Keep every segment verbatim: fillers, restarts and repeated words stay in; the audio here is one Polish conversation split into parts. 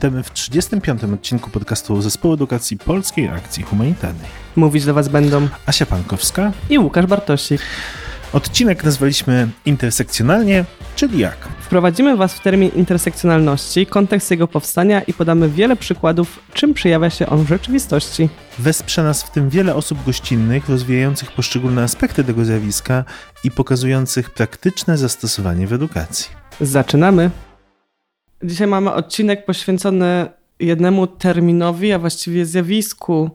Witamy w trzydziestym piątym odcinku podcastu Zespołu Edukacji Polskiej Akcji Humanitarnej. Mówić do was będą Asia Pankowska i Łukasz Bartosik. Odcinek nazwaliśmy intersekcjonalnie, czyli jak? Wprowadzimy was w termin intersekcjonalności, kontekst jego powstania i podamy wiele przykładów, czym przejawia się on w rzeczywistości. Wesprze nas w tym wiele osób gościnnych, rozwijających poszczególne aspekty tego zjawiska i pokazujących praktyczne zastosowanie w edukacji. Zaczynamy! Dzisiaj mamy odcinek poświęcony jednemu terminowi, a właściwie zjawisku,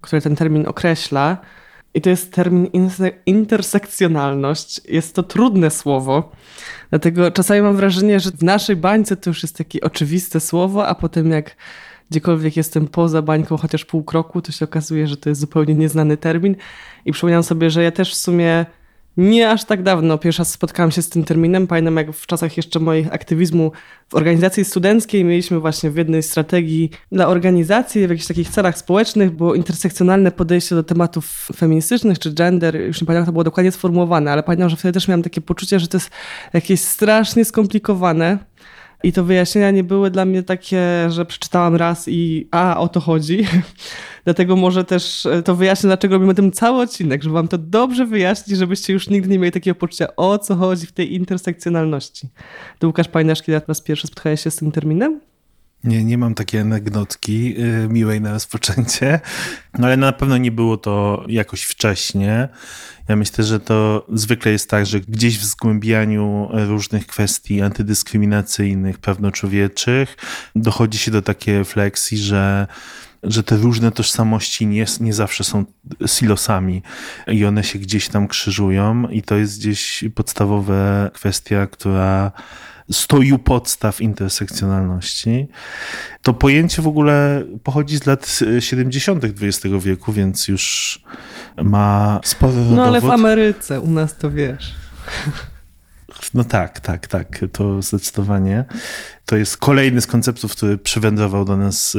które ten termin określa. I to jest termin intersekcjonalność. Jest to trudne słowo, dlatego czasami mam wrażenie, że w naszej bańce to już jest takie oczywiste słowo, a potem jak gdziekolwiek jestem poza bańką, chociaż pół kroku, to się okazuje, że to jest zupełnie nieznany termin. I przypominam sobie, że ja też w sumie nie aż tak dawno pierwszy raz spotkałam się z tym terminem. Pamiętam, jak w czasach jeszcze moich aktywizmu w organizacji studenckiej mieliśmy właśnie w jednej strategii dla organizacji, w jakichś takich celach społecznych było intersekcjonalne podejście do tematów feministycznych czy gender. Już nie pamiętam, jak to było dokładnie sformułowane, ale pamiętam, że wtedy też miałam takie poczucie, że to jest jakieś strasznie skomplikowane i to wyjaśnienia nie były dla mnie takie, że przeczytałam raz i a, o to chodzi. Dlatego może też to wyjaśnię, dlaczego robimy ten cały odcinek, żeby wam to dobrze wyjaśnić, żebyście już nigdy nie mieli takiego poczucia, o co chodzi w tej intersekcjonalności. To Łukasz, pamiętasz, kiedy raz pierwszy spotkałeś się z tym terminem? Nie, nie mam takiej anegdotki yy, miłej na rozpoczęcie, no ale na pewno nie było to jakoś wcześnie. Ja myślę, że to zwykle jest tak, że gdzieś w zgłębianiu różnych kwestii antydyskryminacyjnych, prawnoczłowieczych dochodzi się do takiej refleksji, że że te różne tożsamości nie, nie zawsze są silosami i one się gdzieś tam krzyżują i to jest gdzieś podstawowa kwestia, która stoi u podstaw intersekcjonalności. To pojęcie w ogóle pochodzi z lat siedemdziesiątych dwudziestego wieku, więc już ma spory rodowód. No ale w Ameryce u nas to wiesz. No tak, tak, tak, to zdecydowanie. To jest kolejny z konceptów, który przywędrował do nas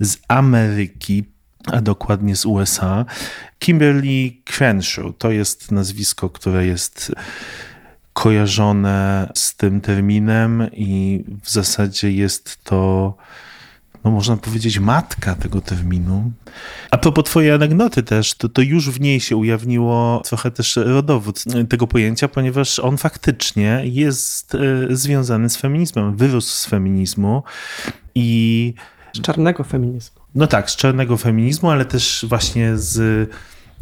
z Ameryki, a dokładnie z U S A. Kimberly Crenshaw to jest nazwisko, które jest kojarzone z tym terminem i w zasadzie jest to, no można powiedzieć, matka tego terminu. A propos twojej anegdoty też, to, to już w niej się ujawniło trochę też rodowód tego pojęcia, ponieważ on faktycznie jest związany z feminizmem, wyrósł z feminizmu i... Z czarnego feminizmu. No tak, z czarnego feminizmu, ale też właśnie z...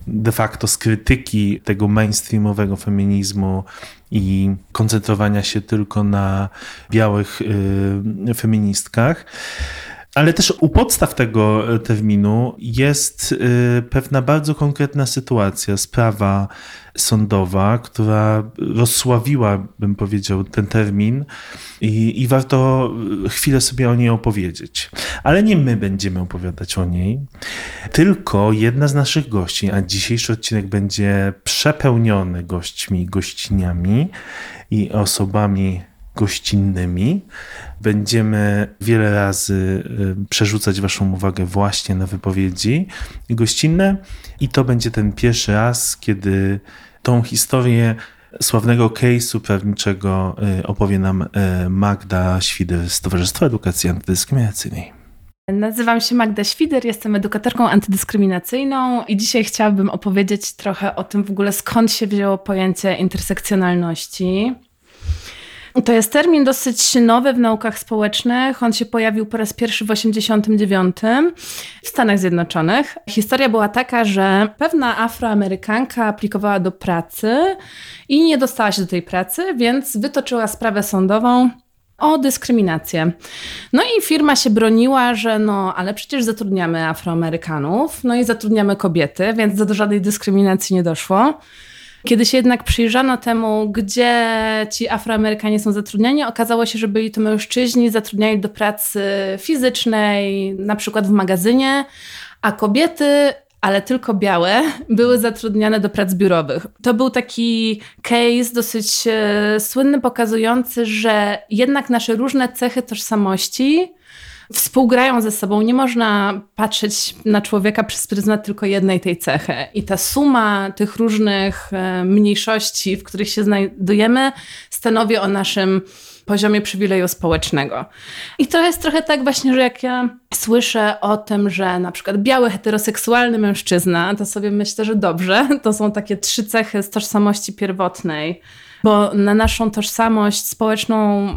de facto z krytyki tego mainstreamowego feminizmu i koncentrowania się tylko na białych y, feministkach. Ale też u podstaw tego terminu jest y, pewna bardzo konkretna sytuacja, sprawa sądowa, która rozsławiła, bym powiedział, ten termin i, i warto chwilę sobie o niej opowiedzieć. Ale nie my będziemy opowiadać o niej, tylko jedna z naszych gości, a dzisiejszy odcinek będzie przepełniony gośćmi, gościniami i osobami gościnnymi. Będziemy wiele razy przerzucać waszą uwagę właśnie na wypowiedzi gościnne i to będzie ten pierwszy raz, kiedy tą historię sławnego case'u prawniczego opowie nam Magda Świder z Towarzystwa Edukacji Antydyskryminacyjnej. Nazywam się Magda Świder, jestem edukatorką antydyskryminacyjną i dzisiaj chciałabym opowiedzieć trochę o tym w ogóle, skąd się wzięło pojęcie intersekcjonalności. To jest termin dosyć nowy w naukach społecznych. On się pojawił po raz pierwszy w tysiąc dziewięćset osiemdziesiątym dziewiątym w Stanach Zjednoczonych. Historia była taka, że pewna Afroamerykanka aplikowała do pracy i nie dostała się do tej pracy, więc wytoczyła sprawę sądową o dyskryminację. No i firma się broniła, że no, ale przecież zatrudniamy Afroamerykanów, no i zatrudniamy kobiety, więc do żadnej dyskryminacji nie doszło. Kiedy się jednak przyjrzano temu, gdzie ci Afroamerykanie są zatrudniani, okazało się, że byli to mężczyźni zatrudniani do pracy fizycznej, na przykład w magazynie, a kobiety, ale tylko białe, były zatrudniane do prac biurowych. To był taki case dosyć słynny, pokazujący, że jednak nasze różne cechy tożsamości współgrają ze sobą. Nie można patrzeć na człowieka przez pryzmat tylko jednej tej cechy. I ta suma tych różnych mniejszości, w których się znajdujemy, stanowi o naszym poziomie przywileju społecznego. I to jest trochę tak właśnie, że jak ja słyszę o tym, że na przykład biały, heteroseksualny mężczyzna, to sobie myślę, że dobrze, to są takie trzy cechy z tożsamości pierwotnej, bo na naszą tożsamość społeczną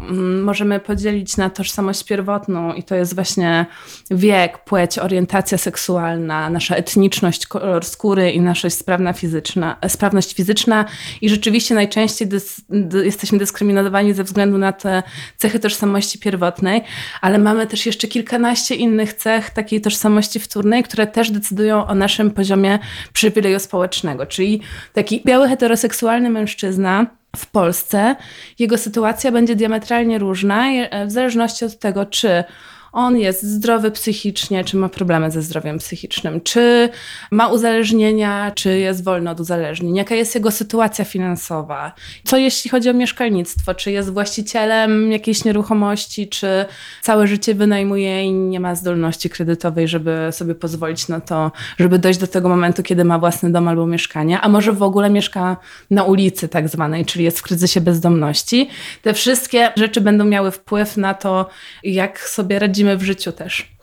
możemy podzielić na tożsamość pierwotną i to jest właśnie wiek, płeć, orientacja seksualna, nasza etniczność, kolor skóry i nasza sprawna fizyczna, sprawność fizyczna i rzeczywiście najczęściej dys, dy, jesteśmy dyskryminowani ze względu na te cechy tożsamości pierwotnej, ale mamy też jeszcze kilkanaście innych cech takiej tożsamości wtórnej, które też decydują o naszym poziomie przywileju społecznego, czyli taki biały heteroseksualny mężczyzna w Polsce, jego sytuacja będzie diametralnie różna w zależności od tego, czy on jest zdrowy psychicznie, czy ma problemy ze zdrowiem psychicznym, czy ma uzależnienia, czy jest wolny od uzależnień, jaka jest jego sytuacja finansowa, co jeśli chodzi o mieszkalnictwo, czy jest właścicielem jakiejś nieruchomości, czy całe życie wynajmuje i nie ma zdolności kredytowej, żeby sobie pozwolić na to, żeby dojść do tego momentu, kiedy ma własny dom albo mieszkanie, a może w ogóle mieszka na ulicy tak zwanej, czyli jest w kryzysie bezdomności. Te wszystkie rzeczy będą miały wpływ na to, jak sobie radzimy w życiu też.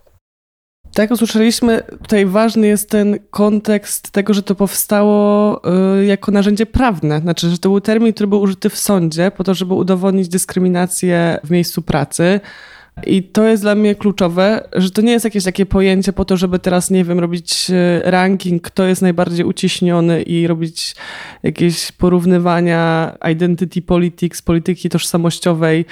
Tak, usłyszeliśmy, tutaj ważny jest ten kontekst tego, że to powstało y, jako narzędzie prawne. Znaczy, że to był termin, który był użyty w sądzie po to, żeby udowodnić dyskryminację w miejscu pracy. I to jest dla mnie kluczowe, że to nie jest jakieś takie pojęcie po to, żeby teraz, nie wiem, robić ranking, kto jest najbardziej uciśniony i robić jakieś porównywania identity politics, polityki tożsamościowej,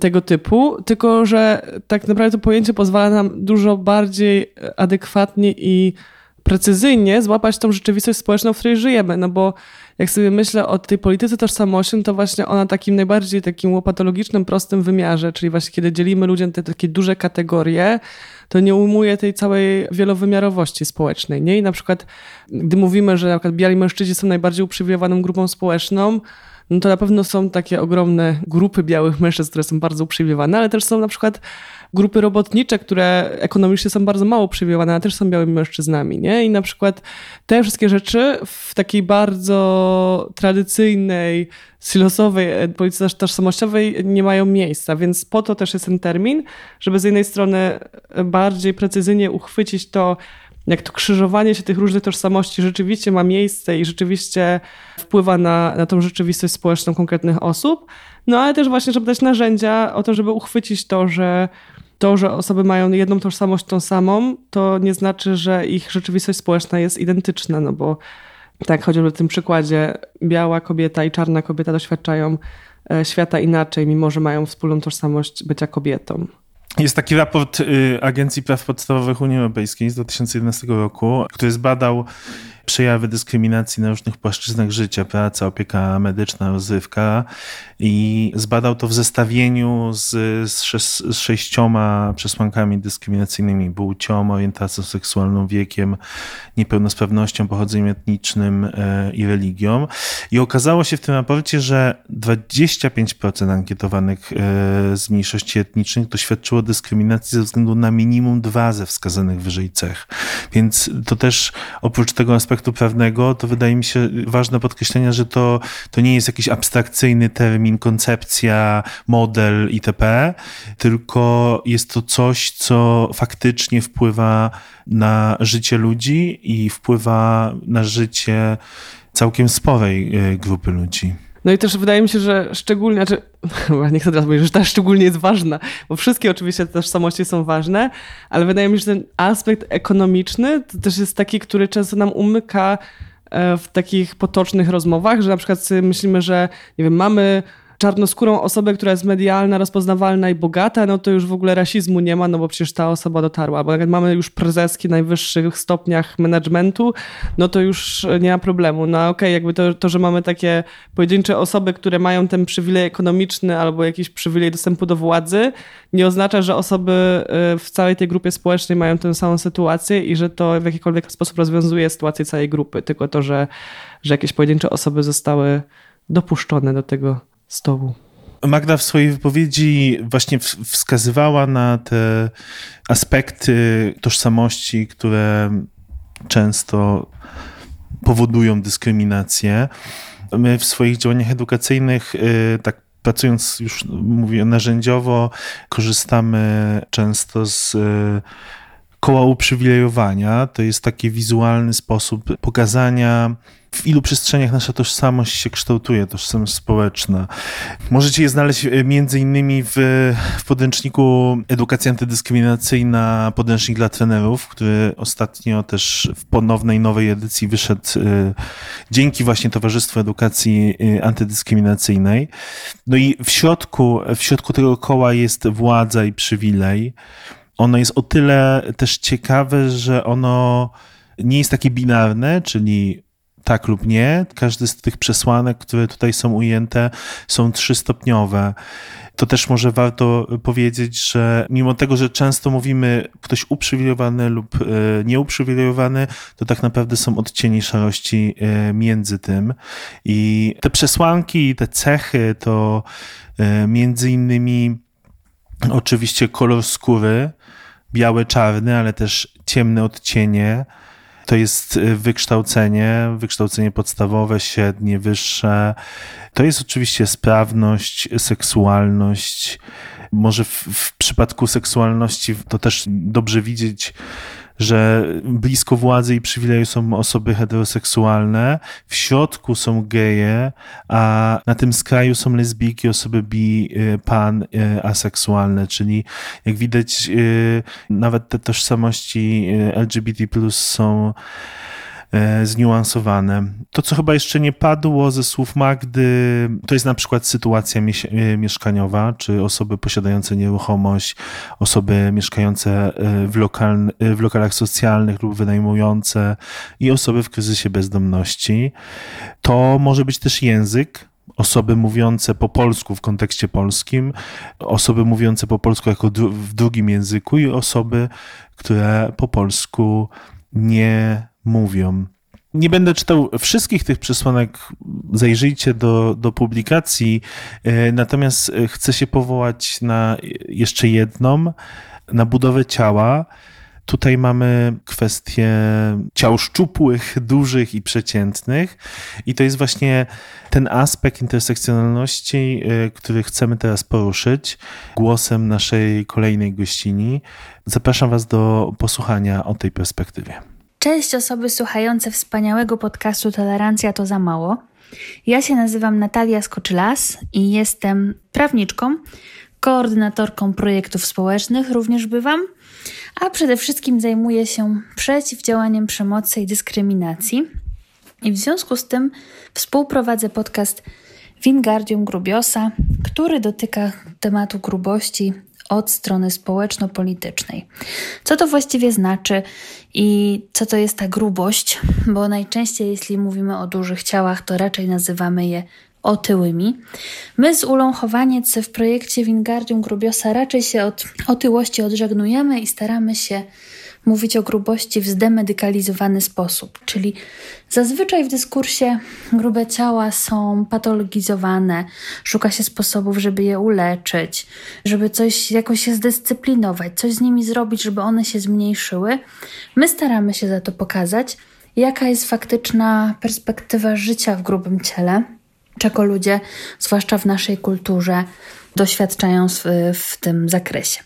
tego typu, tylko że tak naprawdę to pojęcie pozwala nam dużo bardziej adekwatnie i precyzyjnie złapać tą rzeczywistość społeczną, w której żyjemy, no bo jak sobie myślę o tej polityce tożsamości, no to właśnie ona takim najbardziej takim łopatologicznym, prostym wymiarze, czyli właśnie kiedy dzielimy ludziom te takie duże kategorie, to nie ujmuje tej całej wielowymiarowości społecznej, nie? I na przykład, gdy mówimy, że na przykład biali mężczyźni są najbardziej uprzywilejowaną grupą społeczną, no to na pewno są takie ogromne grupy białych mężczyzn, które są bardzo uprzywilejowane, ale też są na przykład grupy robotnicze, które ekonomicznie są bardzo mało uprzywilejowane, ale też są białymi mężczyznami, nie? I na przykład te wszystkie rzeczy w takiej bardzo tradycyjnej, silosowej polityce tożsamościowej nie mają miejsca, więc po to też jest ten termin, żeby z jednej strony bardziej precyzyjnie uchwycić to, jak to krzyżowanie się tych różnych tożsamości rzeczywiście ma miejsce i rzeczywiście wpływa na, na tą rzeczywistość społeczną konkretnych osób. No ale też właśnie, żeby dać narzędzia o to, żeby uchwycić to, że to, że osoby mają jedną tożsamość tą samą, to nie znaczy, że ich rzeczywistość społeczna jest identyczna, no bo tak chociażby w tym przykładzie biała kobieta i czarna kobieta doświadczają świata inaczej, mimo że mają wspólną tożsamość bycia kobietą. Jest taki raport Agencji Praw Podstawowych Unii Europejskiej z dwa tysiące jedenastego roku, który zbadał przejawy dyskryminacji na różnych płaszczyznach życia, praca, opieka medyczna, rozrywka i zbadał to w zestawieniu z, z, sze- z sześcioma przesłankami dyskryminacyjnymi, płcią, orientacją seksualną, wiekiem, niepełnosprawnością, pochodzeniem etnicznym e, i religią. I okazało się w tym raporcie, że dwadzieścia pięć procent ankietowanych e, z mniejszości etnicznych doświadczyło dyskryminacji ze względu na minimum dwa ze wskazanych wyżej cech. Więc to też oprócz tego aspektu prawnego, to wydaje mi się ważne podkreślenie, że to, to nie jest jakiś abstrakcyjny termin, koncepcja, model itp., tylko jest to coś, co faktycznie wpływa na życie ludzi i wpływa na życie całkiem sporej grupy ludzi. No i też wydaje mi się, że szczególnie, znaczy, nie chcę teraz mówić, że ta szczególnie jest ważna, bo wszystkie oczywiście te tożsamości są ważne, ale wydaje mi się, że ten aspekt ekonomiczny to też jest taki, który często nam umyka w takich potocznych rozmowach, że na przykład myślimy, że nie wiem, mamy czarnoskórą osobę, która jest medialna, rozpoznawalna i bogata, no to już w ogóle rasizmu nie ma, no bo przecież ta osoba dotarła. Bo jak mamy już prezeski w najwyższych stopniach managementu, no to już nie ma problemu. No okej, okay, jakby to, to, że mamy takie pojedyncze osoby, które mają ten przywilej ekonomiczny albo jakiś przywilej dostępu do władzy, nie oznacza, że osoby w całej tej grupie społecznej mają tę samą sytuację i że to w jakikolwiek sposób rozwiązuje sytuację całej grupy. Tylko to, że, że jakieś pojedyncze osoby zostały dopuszczone do tego stołu. Magda w swojej wypowiedzi właśnie wskazywała na te aspekty tożsamości, które często powodują dyskryminację. My w swoich działaniach edukacyjnych, tak pracując już, mówię, narzędziowo, korzystamy często z koła uprzywilejowania. To jest taki wizualny sposób pokazania, w ilu przestrzeniach nasza tożsamość się kształtuje, tożsamość społeczna. Możecie je znaleźć między innymi w, w podręczniku Edukacja Antydyskryminacyjna, podręcznik dla trenerów, który ostatnio też w ponownej, nowej edycji wyszedł y, dzięki właśnie Towarzystwu Edukacji Antydyskryminacyjnej. No i w środku, w środku tego koła jest władza i przywilej. Ono jest o tyle też ciekawe, że ono nie jest takie binarne, czyli tak lub nie. Każdy z tych przesłanek, które tutaj są ujęte, są trzystopniowe. To też może warto powiedzieć, że mimo tego, że często mówimy ktoś uprzywilejowany lub nieuprzywilejowany, to tak naprawdę są odcienie szarości między tym. I te przesłanki, te cechy to między innymi oczywiście kolor skóry, białe, czarny, ale też ciemne odcienie. To jest wykształcenie, wykształcenie podstawowe, średnie, wyższe. To jest oczywiście sprawność, seksualność. Może w, w przypadku seksualności to też dobrze widzieć, że blisko władzy i przywileju są osoby heteroseksualne, w środku są geje, a na tym skraju są lesbijki, osoby bi, pan, aseksualne, czyli jak widać nawet te tożsamości L G B T plus są zniuansowane. To, co chyba jeszcze nie padło ze słów Magdy, to jest na przykład sytuacja mieszkaniowa, czy osoby posiadające nieruchomość, osoby mieszkające w, lokal, w lokalach socjalnych lub wynajmujące i osoby w kryzysie bezdomności. To może być też język, osoby mówiące po polsku w kontekście polskim, osoby mówiące po polsku jako dru- w drugim języku i osoby, które po polsku nie mówią. Nie będę czytał wszystkich tych przesłanek, zajrzyjcie do, do publikacji, natomiast chcę się powołać na jeszcze jedną, na budowę ciała. Tutaj mamy kwestię ciał szczupłych, dużych i przeciętnych i to jest właśnie ten aspekt intersekcjonalności, który chcemy teraz poruszyć głosem naszej kolejnej gościni. Zapraszam was do posłuchania o tej perspektywie. Cześć osoby słuchające wspaniałego podcastu Tolerancja to za mało. Ja się nazywam Natalia Skoczylas i jestem prawniczką, koordynatorką projektów społecznych również bywam, a przede wszystkim zajmuję się przeciwdziałaniem przemocy i dyskryminacji. I w związku z tym współprowadzę podcast Wingardium Grubiosa, który dotyka tematu grubości od strony społeczno-politycznej. Co to właściwie znaczy i co to jest ta grubość? Bo najczęściej, jeśli mówimy o dużych ciałach, to raczej nazywamy je otyłymi. My z Ulą Chowaniec w projekcie Wingardium Grubiosa raczej się od otyłości odżegnujemy i staramy się mówić o grubości w zdemedykalizowany sposób. Czyli zazwyczaj w dyskursie grube ciała są patologizowane, szuka się sposobów, żeby je uleczyć, żeby coś jakoś się zdyscyplinować, coś z nimi zrobić, żeby one się zmniejszyły. My staramy się za to pokazać, jaka jest faktyczna perspektywa życia w grubym ciele, czego ludzie, zwłaszcza w naszej kulturze, doświadczają w, w tym zakresie.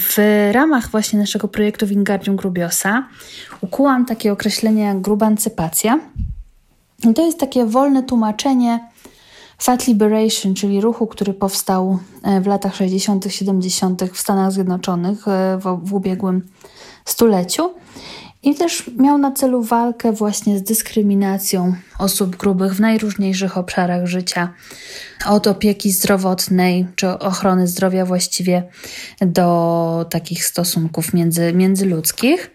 W ramach właśnie naszego projektu Wingardium Grubiosa ukułam takie określenie jak grubancypacja. I to jest takie wolne tłumaczenie Fat Liberation, czyli ruchu, który powstał w latach sześćdziesiątych siedemdziesiątych w Stanach Zjednoczonych w, w ubiegłym stuleciu. I też miał na celu walkę właśnie z dyskryminacją osób grubych w najróżniejszych obszarach życia, od opieki zdrowotnej czy ochrony zdrowia właściwie do takich stosunków między, międzyludzkich.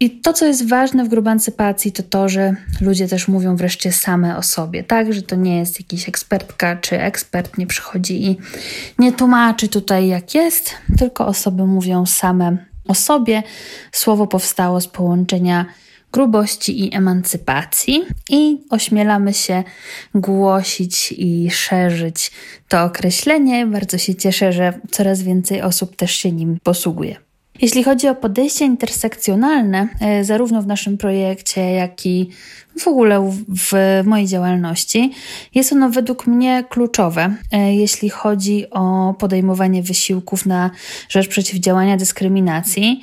I to, co jest ważne w grubancypacji, to to, że ludzie też mówią wreszcie same o sobie, tak? Że to nie jest jakiś ekspertka czy ekspert, nie przychodzi i nie tłumaczy tutaj jak jest, tylko osoby mówią same o sobie. Słowo powstało z połączenia grubości i emancypacji i ośmielamy się głosić i szerzyć to określenie. Bardzo się cieszę, że coraz więcej osób też się nim posługuje. Jeśli chodzi o podejście intersekcjonalne, zarówno w naszym projekcie, jak i w ogóle w mojej działalności, jest ono według mnie kluczowe, jeśli chodzi o podejmowanie wysiłków na rzecz przeciwdziałania dyskryminacji.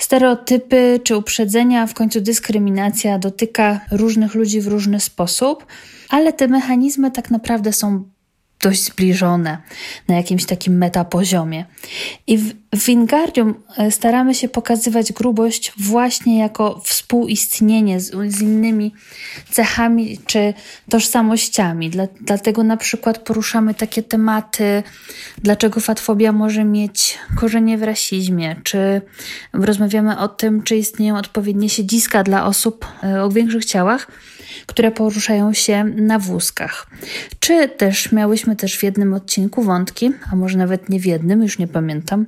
Stereotypy czy uprzedzenia, a w końcu dyskryminacja dotyka różnych ludzi w różny sposób, ale te mechanizmy tak naprawdę są dość zbliżone na jakimś takim metapoziomie. I w Wingardium staramy się pokazywać grubość właśnie jako współistnienie z, z innymi cechami czy tożsamościami. Dla, dlatego na przykład poruszamy takie tematy, dlaczego fatfobia może mieć korzenie w rasizmie, czy rozmawiamy o tym, czy istnieją odpowiednie siedziska dla osób o większych ciałach, które poruszają się na wózkach. Czy też miałyśmy też w jednym odcinku wątki, a może nawet nie w jednym, już nie pamiętam,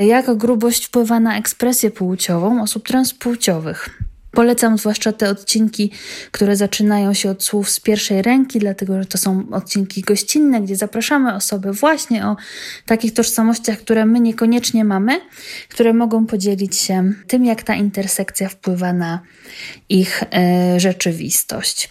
jak grubość wpływa na ekspresję płciową osób transpłciowych. Polecam zwłaszcza te odcinki, które zaczynają się od słów z pierwszej ręki, dlatego że to są odcinki gościnne, gdzie zapraszamy osoby właśnie o takich tożsamościach, które my niekoniecznie mamy, które mogą podzielić się tym, jak ta intersekcja wpływa na ich y, rzeczywistość.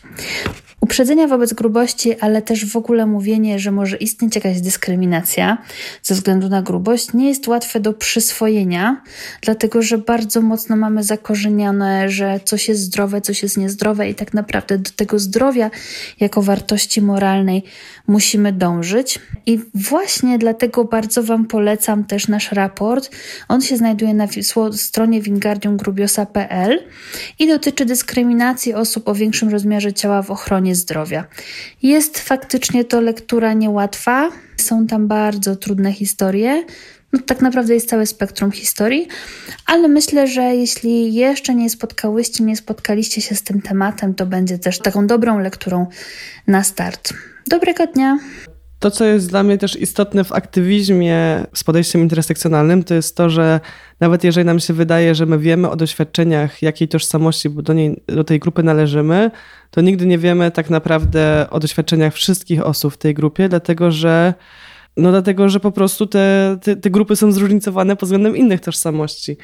Uprzedzenia wobec grubości, ale też w ogóle mówienie, że może istnieć jakaś dyskryminacja ze względu na grubość, nie jest łatwe do przyswojenia, dlatego że bardzo mocno mamy zakorzenione, że coś jest zdrowe, coś jest niezdrowe i tak naprawdę do tego zdrowia jako wartości moralnej musimy dążyć. I właśnie dlatego bardzo Wam polecam też nasz raport. On się znajduje na stronie wingardium grubiosa kropka p l i dotyczy dyskryminacji osób o większym rozmiarze ciała w ochronie zdrowia. Jest faktycznie to lektura niełatwa, są tam bardzo trudne historie, no tak naprawdę jest całe spektrum historii, ale myślę, że jeśli jeszcze nie spotkałyście, nie spotkaliście się z tym tematem, to będzie też taką dobrą lekturą na start. Dobrego dnia! To, co jest dla mnie też istotne w aktywizmie z podejściem intersekcjonalnym, to jest to, że nawet jeżeli nam się wydaje, że my wiemy o doświadczeniach, jakiej tożsamości do niej, do tej grupy należymy, to nigdy nie wiemy tak naprawdę o doświadczeniach wszystkich osób w tej grupie, dlatego że, no dlatego, że po prostu te, te, te grupy są zróżnicowane pod względem innych tożsamości.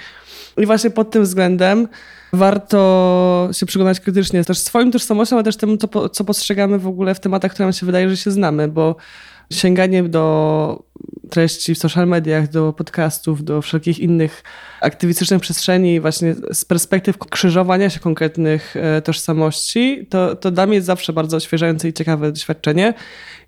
I właśnie pod tym względem warto się przyglądać krytycznie też swoim tożsamościom, ale też temu, co, co postrzegamy w ogóle w tematach, które nam się wydaje, że się znamy, bo sięganie do treści w social mediach, do podcastów, do wszelkich innych aktywistycznych przestrzeni właśnie z perspektyw krzyżowania się konkretnych tożsamości, to, to dla mnie jest zawsze bardzo odświeżające i ciekawe doświadczenie.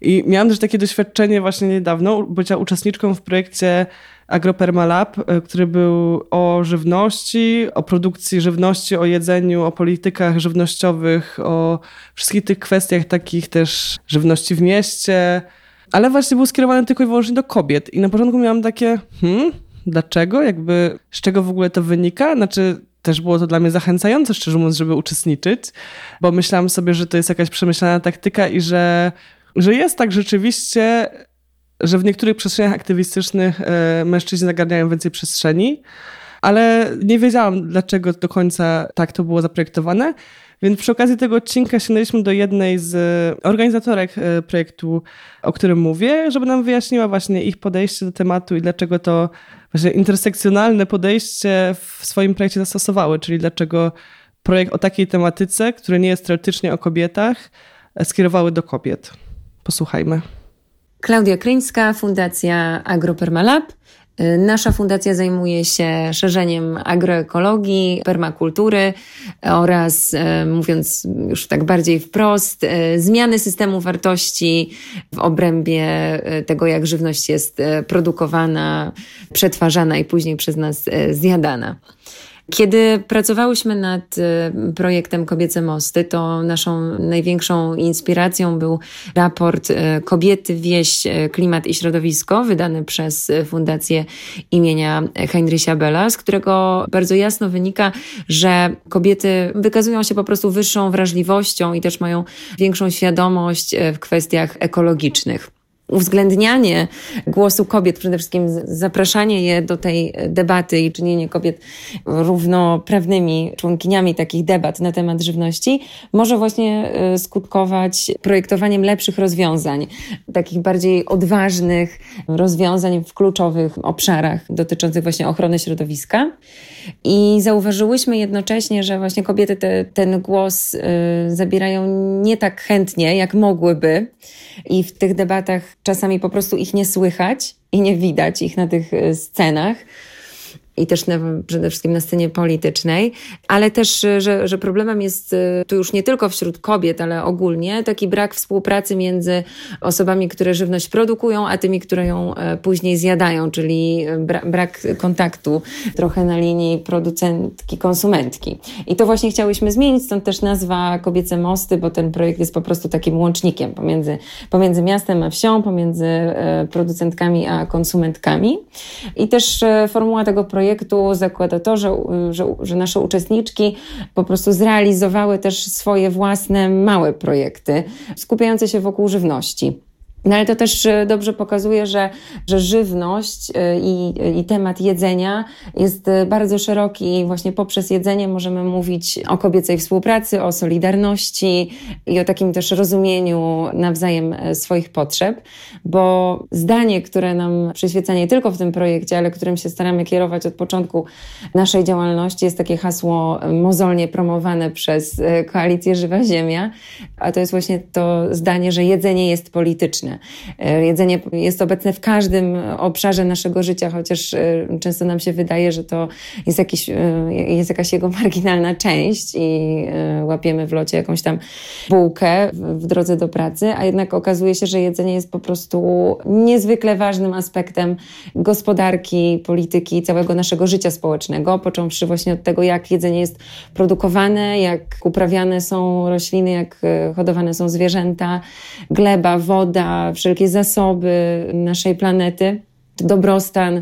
I miałam też takie doświadczenie właśnie niedawno, bycia uczestniczką w projekcie Agropermalab, który był o żywności, o produkcji żywności, o jedzeniu, o politykach żywnościowych, o wszystkich tych kwestiach takich też żywności w mieście, ale właśnie był skierowany tylko i wyłącznie do kobiet. I na początku miałam takie, hmm, dlaczego? Jakby z czego w ogóle to wynika? Znaczy też było to dla mnie zachęcające, szczerze mówiąc, żeby uczestniczyć, bo myślałam sobie, że to jest jakaś przemyślana taktyka i że, że jest tak rzeczywiście, że w niektórych przestrzeniach aktywistycznych mężczyźni zagarniają więcej przestrzeni, ale nie wiedziałam, dlaczego do końca tak to było zaprojektowane. Więc przy okazji tego odcinka sięgnęliśmy do jednej z organizatorek projektu, o którym mówię, żeby nam wyjaśniła właśnie ich podejście do tematu i dlaczego to właśnie intersekcjonalne podejście w swoim projekcie zastosowały, czyli dlaczego projekt o takiej tematyce, który nie jest teoretycznie o kobietach, skierowały do kobiet. Posłuchajmy. Klaudia Kryńska, Fundacja Agropermalab. Nasza fundacja zajmuje się szerzeniem agroekologii, permakultury oraz, mówiąc już tak bardziej wprost, zmiany systemu wartości w obrębie tego, jak żywność jest produkowana, przetwarzana i później przez nas zjadana. Kiedy pracowałyśmy nad projektem Kobiece Mosty, to naszą największą inspiracją był raport Kobiety, Wieś, Klimat i Środowisko, wydany przez Fundację imienia Heinricha Bella, z którego bardzo jasno wynika, że kobiety wykazują się po prostu wyższą wrażliwością i też mają większą świadomość w kwestiach ekologicznych. uwzględnianie głosu kobiet, przede wszystkim zapraszanie je do tej debaty i czynienie kobiet równoprawnymi członkiniami takich debat na temat żywności, może właśnie skutkować projektowaniem lepszych rozwiązań, takich bardziej odważnych rozwiązań w kluczowych obszarach dotyczących właśnie ochrony środowiska. I zauważyłyśmy jednocześnie, że właśnie kobiety te, ten głos y, zabierają nie tak chętnie, jak mogłyby, i w tych debatach czasami po prostu ich nie słychać i nie widać ich na tych scenach i też na, przede wszystkim na scenie politycznej, ale też, że, że problemem jest tu już nie tylko wśród kobiet, ale ogólnie taki brak współpracy między osobami, które żywność produkują, a tymi, które ją później zjadają, czyli bra- brak kontaktu trochę na linii producentki, konsumentki. I to właśnie chciałyśmy zmienić, stąd też nazwa Kobiece Mosty, bo ten projekt jest po prostu takim łącznikiem pomiędzy, pomiędzy miastem a wsią, pomiędzy producentkami a konsumentkami. I też formuła tego projektu projektu zakłada to, że, że, że nasze uczestniczki po prostu zrealizowały też swoje własne małe projekty skupiające się wokół żywności. No ale to też dobrze pokazuje, że, że żywność i, i temat jedzenia jest bardzo szeroki i właśnie poprzez jedzenie możemy mówić o kobiecej współpracy, o solidarności i o takim też rozumieniu nawzajem swoich potrzeb, bo zdanie, które nam przyświeca nie tylko w tym projekcie, ale którym się staramy kierować od początku naszej działalności, jest takie hasło mozolnie promowane przez Koalicję Żywa Ziemia, a to jest właśnie to zdanie, że jedzenie jest polityczne. Jedzenie jest obecne w każdym obszarze naszego życia, chociaż często nam się wydaje, że to jest, jakiś, jest jakaś jego marginalna część i łapiemy w locie jakąś tam bułkę w drodze do pracy, a jednak okazuje się, że jedzenie jest po prostu niezwykle ważnym aspektem gospodarki, polityki, całego naszego życia społecznego, począwszy właśnie od tego, jak jedzenie jest produkowane, jak uprawiane są rośliny, jak hodowane są zwierzęta, gleba, woda, wszelkie zasoby naszej planety, dobrostan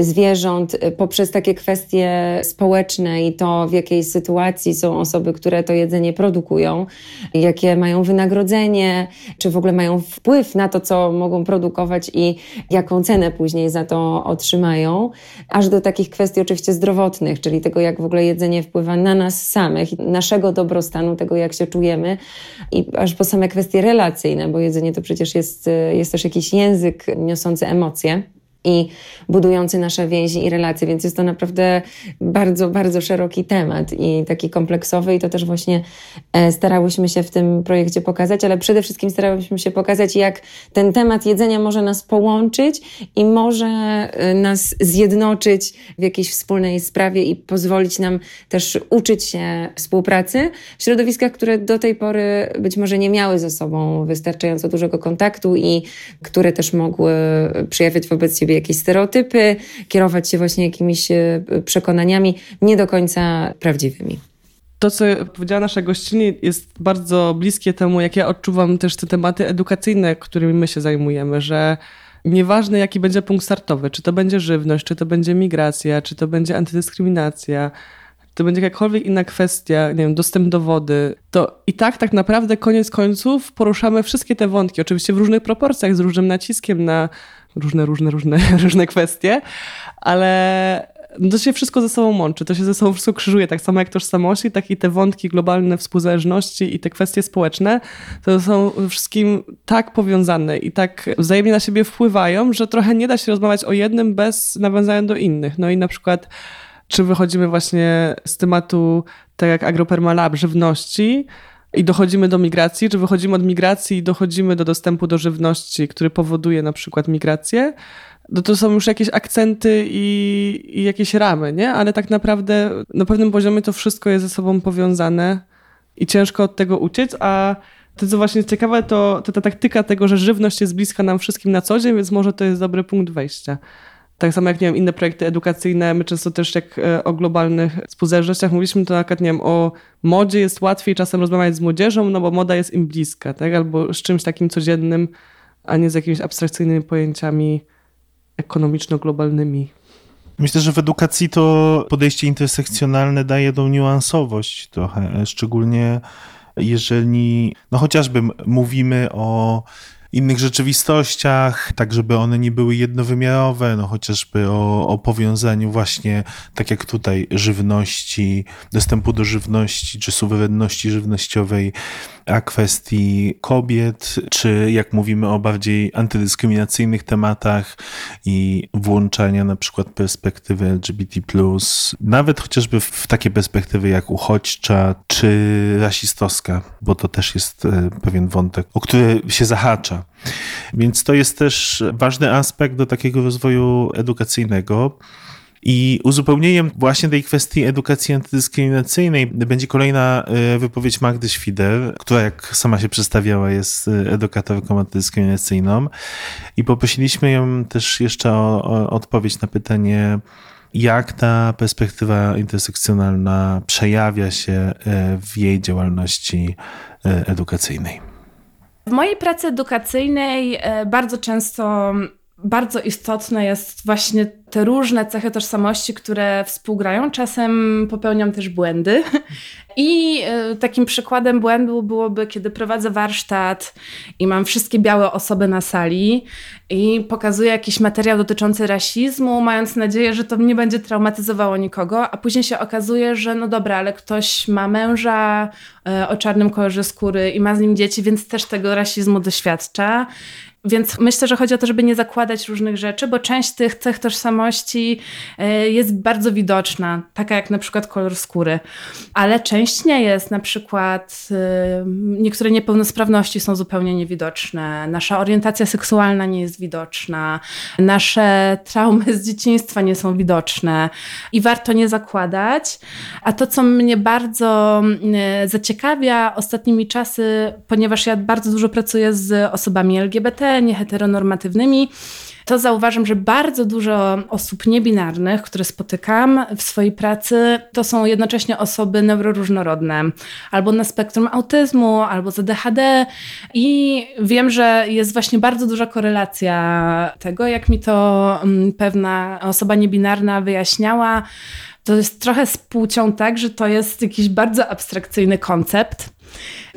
zwierząt, poprzez takie kwestie społeczne i to, w jakiej sytuacji są osoby, które to jedzenie produkują, jakie mają wynagrodzenie, czy w ogóle mają wpływ na to, co mogą produkować i jaką cenę później za to otrzymają, aż do takich kwestii oczywiście zdrowotnych, czyli tego, jak w ogóle jedzenie wpływa na nas samych, naszego dobrostanu, tego, jak się czujemy, i aż po same kwestie relacyjne, bo jedzenie to przecież jest, jest też jakiś język niosący emocje i budujący nasze więzi i relacje, więc jest to naprawdę bardzo, bardzo szeroki temat i taki kompleksowy i to też właśnie starałyśmy się w tym projekcie pokazać, ale przede wszystkim starałyśmy się pokazać, jak ten temat jedzenia może nas połączyć i może nas zjednoczyć w jakiejś wspólnej sprawie i pozwolić nam też uczyć się współpracy w środowiskach, które do tej pory być może nie miały ze sobą wystarczająco dużego kontaktu i które też mogły przejawiać wobec siebie jakieś stereotypy, kierować się właśnie jakimiś przekonaniami nie do końca prawdziwymi. To, co powiedziała nasza gościni, jest bardzo bliskie temu, jak ja odczuwam też te tematy edukacyjne, którymi my się zajmujemy, że nieważne jaki będzie punkt startowy, czy to będzie żywność, czy to będzie migracja, czy to będzie antydyskryminacja, to będzie jakakolwiek inna kwestia, nie wiem, dostęp do wody, to i tak tak naprawdę koniec końców poruszamy wszystkie te wątki, oczywiście w różnych proporcjach, z różnym naciskiem na różne, różne, różne, różne kwestie, ale to się wszystko ze sobą łączy, to się ze sobą wszystko krzyżuje, tak samo jak tożsamości, tak i te wątki globalne współzależności i te kwestie społeczne, to są wszystkim tak powiązane i tak wzajemnie na siebie wpływają, że trochę nie da się rozmawiać o jednym bez nawiązania do innych. No i na przykład czy wychodzimy właśnie z tematu, tak jak Agropermalab, żywności i dochodzimy do migracji, czy wychodzimy od migracji i dochodzimy do dostępu do żywności, który powoduje na przykład migrację, no to są już jakieś akcenty i, i jakieś ramy, nie? Ale tak naprawdę na pewnym poziomie to wszystko jest ze sobą powiązane i ciężko od tego uciec, a to, co właśnie ciekawe, to, to ta taktyka tego, że żywność jest bliska nam wszystkim na co dzień, więc może to jest dobry punkt wejścia. Tak samo jak, nie wiem, inne projekty edukacyjne, my często też jak o globalnych współzależnościach mówiliśmy, to na przykład, nie wiem, o modzie jest łatwiej czasem rozmawiać z młodzieżą, no bo moda jest im bliska, tak? Albo z czymś takim codziennym, a nie z jakimiś abstrakcyjnymi pojęciami ekonomiczno-globalnymi. Myślę, że w edukacji to podejście intersekcjonalne daje tą niuansowość trochę, szczególnie jeżeli, no chociażby mówimy o innych rzeczywistościach, tak żeby one nie były jednowymiarowe, no chociażby o, o powiązaniu właśnie, tak jak tutaj, żywności, dostępu do żywności, czy suwerenności żywnościowej, a kwestii kobiet, czy jak mówimy o bardziej antydyskryminacyjnych tematach i włączania na przykład perspektywy L G B T plus, nawet chociażby w takie perspektywy jak uchodźcza, czy rasistowska, bo to też jest pewien wątek, o który się zahacza. Więc to jest też ważny aspekt do takiego rozwoju edukacyjnego. I uzupełnieniem właśnie tej kwestii edukacji antydyskryminacyjnej będzie kolejna wypowiedź Magdy Świder, która, jak sama się przedstawiała, jest edukatorką antydyskryminacyjną. I poprosiliśmy ją też jeszcze o, o odpowiedź na pytanie, jak ta perspektywa intersekcjonalna przejawia się w jej działalności edukacyjnej. W mojej pracy edukacyjnej bardzo często bardzo istotne jest właśnie te różne cechy tożsamości, które współgrają. Czasem popełniam też błędy. I takim przykładem błędu byłoby, kiedy prowadzę warsztat i mam wszystkie białe osoby na sali i pokazuję jakiś materiał dotyczący rasizmu, mając nadzieję, że to nie będzie traumatyzowało nikogo, a później się okazuje, że no dobra, ale ktoś ma męża o czarnym kolorze skóry i ma z nim dzieci, więc też tego rasizmu doświadcza. Więc myślę, że chodzi o to, żeby nie zakładać różnych rzeczy, bo część tych cech tożsamości jest bardzo widoczna, taka jak na przykład kolor skóry, ale część nie jest. Na przykład niektóre niepełnosprawności są zupełnie niewidoczne, nasza orientacja seksualna nie jest widoczna, nasze traumy z dzieciństwa nie są widoczne i warto nie zakładać. A to, co mnie bardzo zaciekawia ostatnimi czasy, ponieważ ja bardzo dużo pracuję z osobami L G B T, nieheteronormatywnymi, to zauważam, że bardzo dużo osób niebinarnych, które spotykam w swojej pracy, to są jednocześnie osoby neuroróżnorodne, albo na spektrum autyzmu, albo Z D H D, i wiem, że jest właśnie bardzo duża korelacja tego, jak mi to pewna osoba niebinarna wyjaśniała. To jest trochę z płcią tak, że to jest jakiś bardzo abstrakcyjny koncept,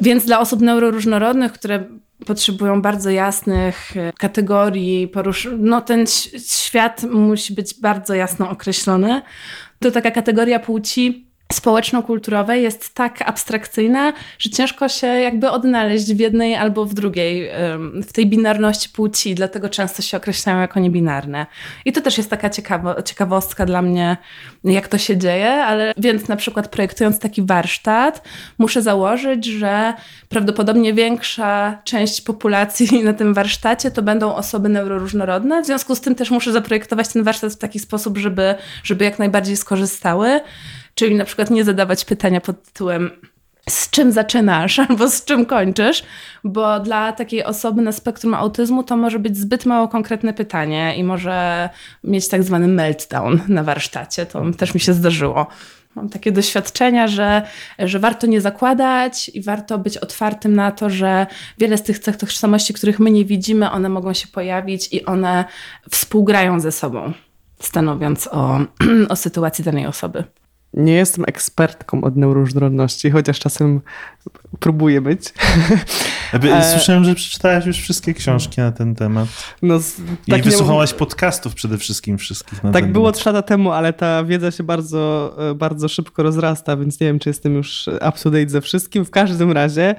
więc dla osób neuroróżnorodnych, które potrzebują bardzo jasnych kategorii, porusz... no ten świat musi być bardzo jasno określony. To taka kategoria płci społeczno-kulturowej jest tak abstrakcyjna, że ciężko się jakby odnaleźć w jednej albo w drugiej, w tej binarności płci, dlatego często się określają jako niebinarne. I to też jest taka ciekawo- ciekawostka dla mnie, jak to się dzieje, ale więc na przykład projektując taki warsztat, muszę założyć, że prawdopodobnie większa część populacji na tym warsztacie to będą osoby neuroróżnorodne, w związku z tym też muszę zaprojektować ten warsztat w taki sposób, żeby, żeby jak najbardziej skorzystały. Czyli na przykład nie zadawać pytania pod tytułem z czym zaczynasz albo z czym kończysz, bo dla takiej osoby na spektrum autyzmu to może być zbyt mało konkretne pytanie i może mieć tak zwany meltdown na warsztacie. To też mi się zdarzyło. Mam takie doświadczenia, że, że warto nie zakładać i warto być otwartym na to, że wiele z tych cech tożsamości, których my nie widzimy, one mogą się pojawić i one współgrają ze sobą, stanowiąc o, o sytuacji danej osoby. Nie jestem ekspertką od neuroróżnorodności, chociaż czasem próbuję być. Słyszałem, że przeczytałaś już wszystkie książki na ten temat. No, tak. I wysłuchałaś nie... podcastów przede wszystkim wszystkich. Na tak było trzy lata temu, ale ta wiedza się bardzo, bardzo szybko rozrasta, więc nie wiem, czy jestem już up to date ze wszystkim. W każdym razie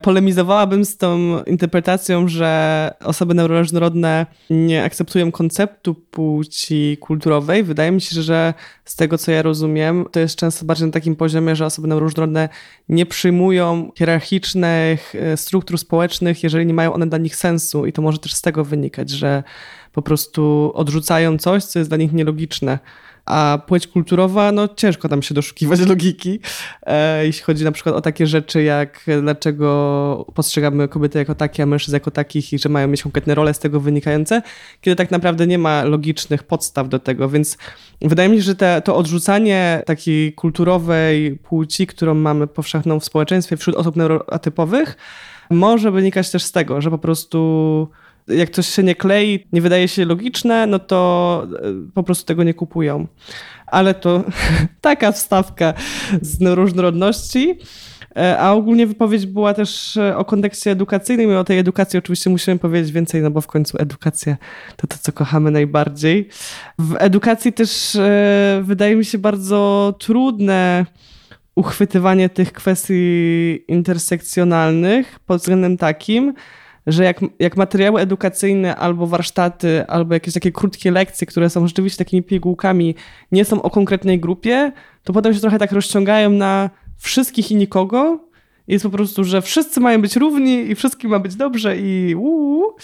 polemizowałabym z tą interpretacją, że osoby neuroróżnorodne nie akceptują konceptu płci kulturowej. Wydaje mi się, że z tego, co ja rozumiem, to jest często bardziej na takim poziomie, że osoby neuroróżnorodne nie przyjmują hierarchicznych struktur społecznych, jeżeli nie mają one dla nich sensu. I to może też z tego wynikać, że po prostu odrzucają coś, co jest dla nich nielogiczne. A płeć kulturowa, no ciężko tam się doszukiwać logiki, e, jeśli chodzi na przykład o takie rzeczy jak dlaczego postrzegamy kobiety jako takie, a mężczyzn jako takich i że mają mieć konkretne role z tego wynikające, kiedy tak naprawdę nie ma logicznych podstaw do tego, więc wydaje mi się, że te, to odrzucanie takiej kulturowej płci, którą mamy powszechną w społeczeństwie wśród osób neuroatypowych, może wynikać też z tego, że po prostu... jak coś się nie klei, nie wydaje się logiczne, no to po prostu tego nie kupują. Ale to taka wstawka z neuroróżnorodności. A ogólnie wypowiedź była też o kontekście edukacyjnym i o tej edukacji oczywiście musimy powiedzieć więcej, no bo w końcu edukacja to to, co kochamy najbardziej. W edukacji też wydaje mi się bardzo trudne uchwytywanie tych kwestii intersekcjonalnych pod względem takim, że jak, jak materiały edukacyjne albo warsztaty, albo jakieś takie krótkie lekcje, które są rzeczywiście takimi pigułkami, nie są o konkretnej grupie, to potem się trochę tak rozciągają na wszystkich i nikogo. Jest po prostu, że wszyscy mają być równi i wszystkim ma być dobrze i uuu.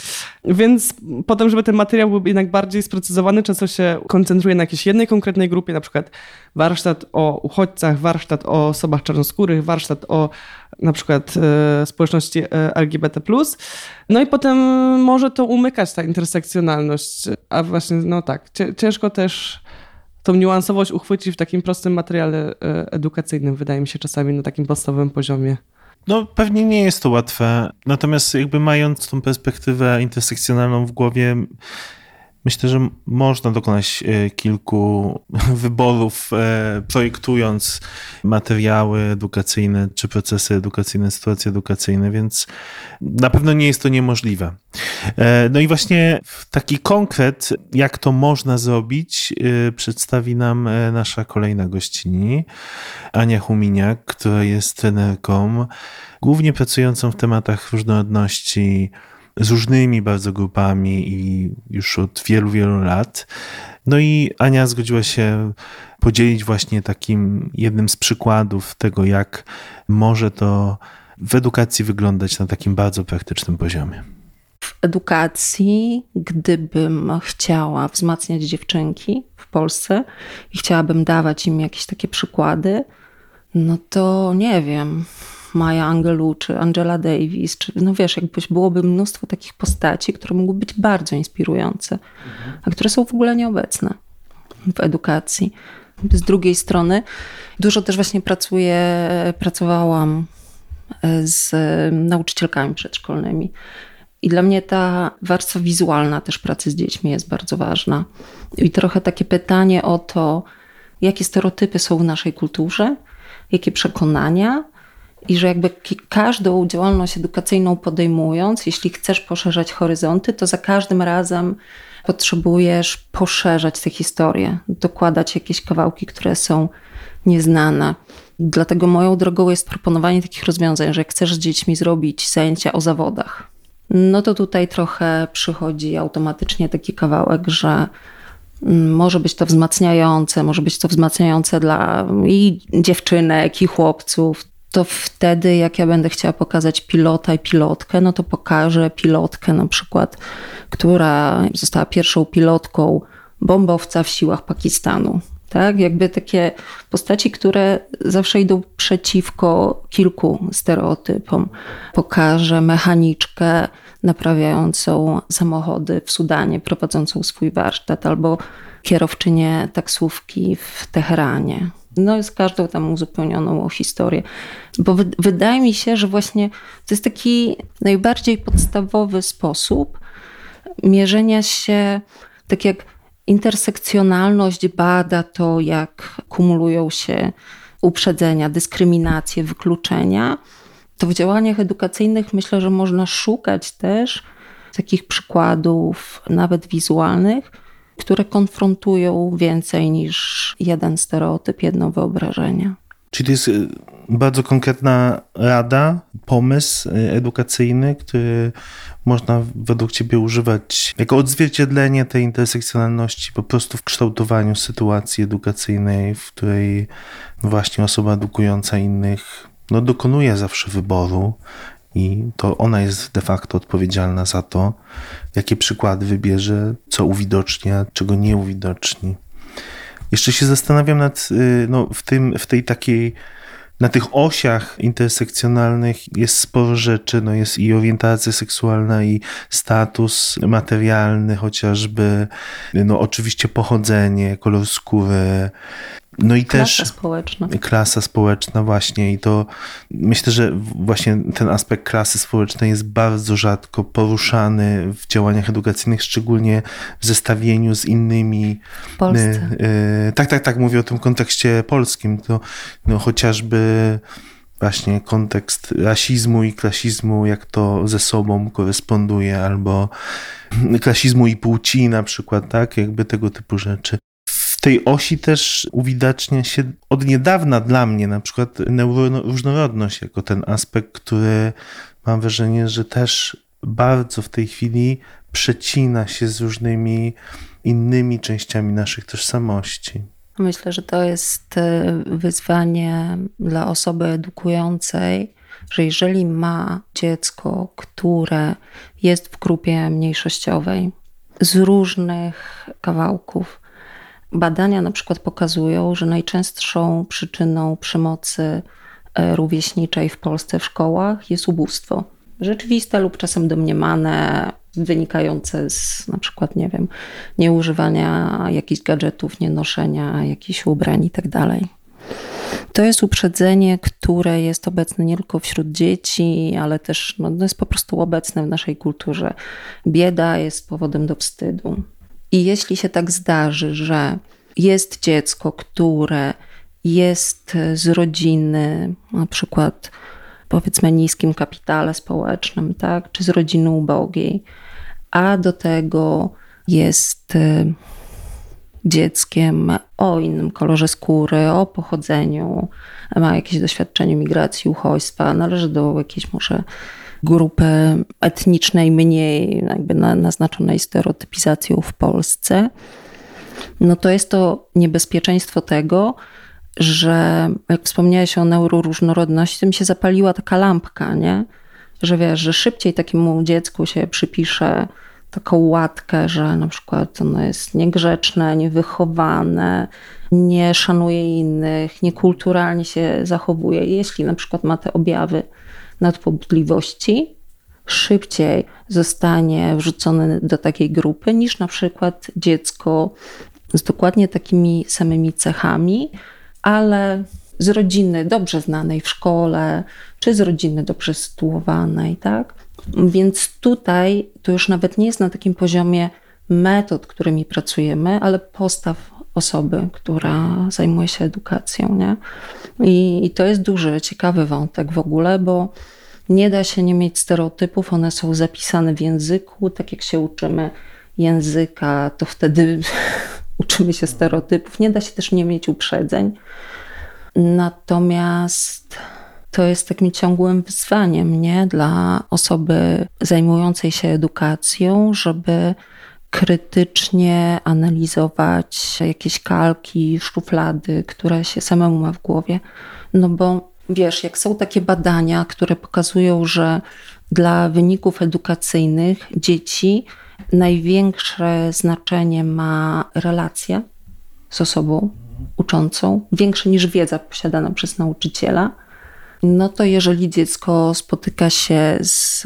Więc potem, żeby ten materiał był jednak bardziej sprecyzowany, często się koncentruje na jakiejś jednej konkretnej grupie, na przykład warsztat o uchodźcach, warsztat o osobach czarnoskórych, warsztat o na przykład y, społeczności L G B T plus. No i potem może to umykać ta intersekcjonalność. A właśnie, no tak, ciężko też tą niuansowość uchwycić w takim prostym materiale edukacyjnym, wydaje mi się czasami na takim podstawowym poziomie. No pewnie nie jest to łatwe, natomiast jakby mając tą perspektywę intersekcjonalną w głowie, myślę, że można dokonać kilku wyborów, projektując materiały edukacyjne czy procesy edukacyjne, sytuacje edukacyjne, więc na pewno nie jest to niemożliwe. No i właśnie taki konkret, jak to można zrobić, przedstawi nam nasza kolejna gościni, Ania Huminiak, która jest trenerką, głównie pracującą w tematach różnorodności, z różnymi bardzo grupami i już od wielu, wielu lat. No i Ania zgodziła się podzielić właśnie takim jednym z przykładów tego, jak może to w edukacji wyglądać na takim bardzo praktycznym poziomie. W edukacji, gdybym chciała wzmacniać dziewczynki w Polsce i chciałabym dawać im jakieś takie przykłady, no to nie wiem... Maya Angelou, czy Angela Davis, czy no wiesz, jakby byłoby mnóstwo takich postaci, które mogły być bardzo inspirujące, a które są w ogóle nieobecne w edukacji. Z drugiej strony dużo też właśnie pracuję, pracowałam z nauczycielkami przedszkolnymi i dla mnie ta warstwa wizualna też pracy z dziećmi jest bardzo ważna. I trochę takie pytanie o to, jakie stereotypy są w naszej kulturze, jakie przekonania, i że jakby każdą działalność edukacyjną podejmując, jeśli chcesz poszerzać horyzonty, to za każdym razem potrzebujesz poszerzać tę historię, dokładać jakieś kawałki, które są nieznane. Dlatego moją drogą jest proponowanie takich rozwiązań, że jak chcesz z dziećmi zrobić zajęcia o zawodach, no to tutaj trochę przychodzi automatycznie taki kawałek, że może być to wzmacniające, może być to wzmacniające dla i dziewczynek, i chłopców. To wtedy, jak ja będę chciała pokazać pilota i pilotkę, no to pokażę pilotkę na przykład, która została pierwszą pilotką bombowca w siłach Pakistanu. Tak? Jakby takie postaci, które zawsze idą przeciwko kilku stereotypom. Pokażę mechaniczkę naprawiającą samochody w Sudanie, prowadzącą swój warsztat, albo kierowczynię taksówki w Teheranie. No z każdą tam uzupełnioną historię. Bo wy- wydaje mi się, że właśnie to jest taki najbardziej podstawowy sposób mierzenia się, tak jak intersekcjonalność bada to, jak kumulują się uprzedzenia, dyskryminacje, wykluczenia, to w działaniach edukacyjnych myślę, że można szukać też takich przykładów nawet wizualnych, które konfrontują więcej niż jeden stereotyp, jedno wyobrażenie. Czyli to jest bardzo konkretna rada, pomysł edukacyjny, który można według ciebie używać jako odzwierciedlenie tej intersekcjonalności po prostu w kształtowaniu sytuacji edukacyjnej, w której właśnie osoba edukująca innych no, dokonuje zawsze wyboru i to ona jest de facto odpowiedzialna za to, jakie przykłady wybierze, co uwidocznia, czego nie uwidoczni. Jeszcze się zastanawiam nad, no, w tym, w tej takiej, na tych osiach intersekcjonalnych jest sporo rzeczy, no jest i orientacja seksualna, i status materialny chociażby, no oczywiście pochodzenie, kolor skóry, no i klasa też społeczna. Klasa społeczna właśnie i to myślę, że właśnie ten aspekt klasy społecznej jest bardzo rzadko poruszany w działaniach edukacyjnych, szczególnie w zestawieniu z innymi. W Polsce. Y, y, tak, tak, tak, mówię o tym kontekście polskim. To no, chociażby właśnie kontekst rasizmu i klasizmu, jak to ze sobą koresponduje, albo klasizmu i płci na przykład, tak, jakby tego typu rzeczy. W tej osi też uwidacznia się od niedawna dla mnie na przykład neuroróżnorodność jako ten aspekt, który mam wrażenie, że też bardzo w tej chwili przecina się z różnymi innymi częściami naszych tożsamości. Myślę, że to jest wyzwanie dla osoby edukującej, że jeżeli ma dziecko, które jest w grupie mniejszościowej z różnych kawałków, badania na przykład pokazują, że najczęstszą przyczyną przemocy rówieśniczej w Polsce w szkołach jest ubóstwo. Rzeczywiste lub czasem domniemane, wynikające z na przykład, nie wiem, nieużywania jakichś gadżetów, nienoszenia jakichś ubrań i tak dalej. To jest uprzedzenie, które jest obecne nie tylko wśród dzieci, ale też no, jest po prostu obecne w naszej kulturze. Bieda jest powodem do wstydu. I jeśli się tak zdarzy, że jest dziecko, które jest z rodziny, na przykład powiedzmy niskim kapitale społecznym, tak, czy z rodziny ubogiej, a do tego jest dzieckiem o innym kolorze skóry, o pochodzeniu, ma jakieś doświadczenie migracji, uchodźstwa, należy do jakiejś może grupy etnicznej mniej jakby naznaczonej stereotypizacją w Polsce, no to jest to niebezpieczeństwo tego, że jak wspomniałeś o neuroróżnorodności, tym się zapaliła taka lampka, nie? Że wiesz, że szybciej takiemu dziecku się przypisze taką łatkę, że na przykład ono jest niegrzeczne, niewychowane, nie szanuje innych, niekulturalnie się zachowuje. Jeśli na przykład ma te objawy nadpobudliwości, szybciej zostanie wrzucony do takiej grupy niż na przykład dziecko z dokładnie takimi samymi cechami, ale z rodziny dobrze znanej w szkole, czy z rodziny dobrze sytuowanej, tak? Więc tutaj to już nawet nie jest na takim poziomie metod, którymi pracujemy, ale postaw osoby, która zajmuje się edukacją, nie? I, i to jest duży, ciekawy wątek w ogóle, bo nie da się nie mieć stereotypów, one są zapisane w języku, tak jak się uczymy języka, to wtedy uczymy się stereotypów, nie da się też nie mieć uprzedzeń. Natomiast to jest takim ciągłym wyzwaniem, nie? Dla osoby zajmującej się edukacją, żeby krytycznie analizować jakieś kalki, szuflady, które się samemu ma w głowie. No bo wiesz, jak są takie badania, które pokazują, że dla wyników edukacyjnych dzieci największe znaczenie ma relacja z osobą uczącą, większe niż wiedza posiadana przez nauczyciela, no to jeżeli dziecko spotyka się z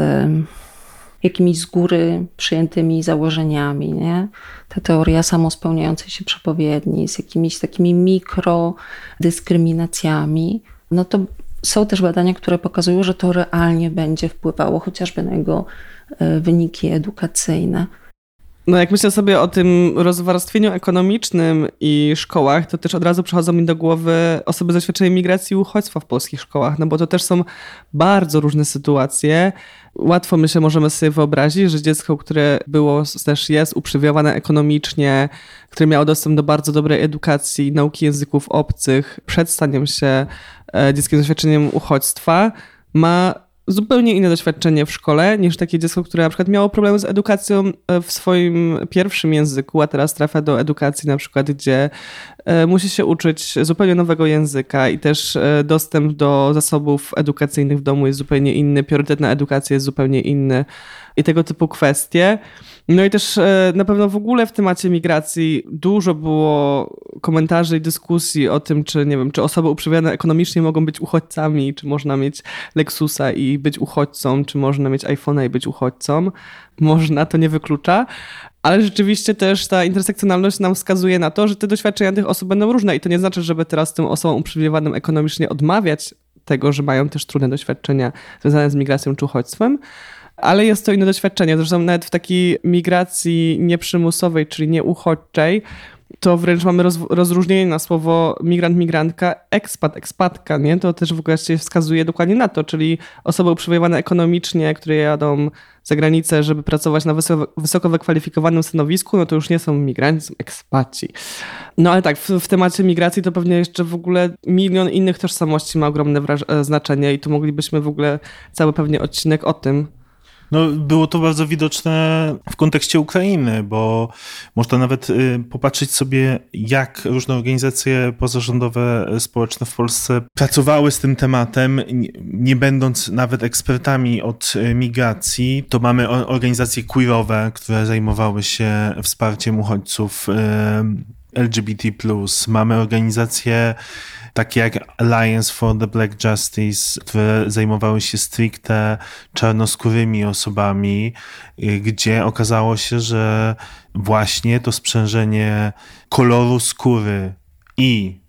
jakimiś z góry przyjętymi założeniami, nie? Ta teoria samospełniającej się przepowiedni, z jakimiś takimi mikrodyskryminacjami, no to są też badania, które pokazują, że to realnie będzie wpływało chociażby na jego wyniki edukacyjne. No jak myślę sobie o tym rozwarstwieniu ekonomicznym i szkołach, to też od razu przychodzą mi do głowy osoby z doświadczeniem migracji i uchodźstwa w polskich szkołach, no bo to też są bardzo różne sytuacje. Łatwo myślę, możemy sobie wyobrazić, że dziecko, które było, też jest uprzywilejowane ekonomicznie, które miało dostęp do bardzo dobrej edukacji i nauki języków obcych przed staniem się dzieckiem z doświadczeniem uchodźstwa, ma zupełnie inne doświadczenie w szkole niż takie dziecko, które na przykład miało problemy z edukacją w swoim pierwszym języku, a teraz trafia do edukacji na przykład, gdzie musi się uczyć zupełnie nowego języka i też dostęp do zasobów edukacyjnych w domu jest zupełnie inny, priorytet na edukację jest zupełnie inny i tego typu kwestie. No i też na pewno w ogóle w temacie migracji dużo było komentarzy i dyskusji o tym, czy nie wiem, czy osoby uprzywilejowane ekonomicznie mogą być uchodźcami, czy można mieć Lexusa i być uchodźcą, czy można mieć iPhone'a i być uchodźcą. Można, to nie wyklucza. Ale rzeczywiście też ta intersekcjonalność nam wskazuje na to, że te doświadczenia tych osób będą różne i to nie znaczy, żeby teraz tym osobom uprzywilejowanym ekonomicznie odmawiać tego, że mają też trudne doświadczenia związane z migracją czy uchodźstwem. Ale jest to inne doświadczenie. Zresztą nawet w takiej migracji nieprzymusowej, czyli nieuchodźczej, to wręcz mamy roz, rozróżnienie na słowo migrant, migrantka, ekspat, ekspatka, nie? To też w ogóle się wskazuje dokładnie na to, czyli osoby uprzywilejowane ekonomicznie, które jadą za granicę, żeby pracować na wysoko, wysoko wykwalifikowanym stanowisku, no to już nie są migranci, są ekspaci. No ale tak, w, w temacie migracji to pewnie jeszcze w ogóle milion innych tożsamości ma ogromne wraż- znaczenie i tu moglibyśmy w ogóle cały pewnie odcinek o tym. No, było to bardzo widoczne w kontekście Ukrainy, bo można nawet popatrzeć sobie, jak różne organizacje pozarządowe, społeczne w Polsce pracowały z tym tematem, nie będąc nawet ekspertami od migracji. To mamy organizacje queerowe, które zajmowały się wsparciem uchodźców L G B T plus, mamy organizacje takie jak Alliance for the Black Justice, które zajmowały się stricte czarnoskórymi osobami, gdzie okazało się, że właśnie to sprzężenie koloru skóry i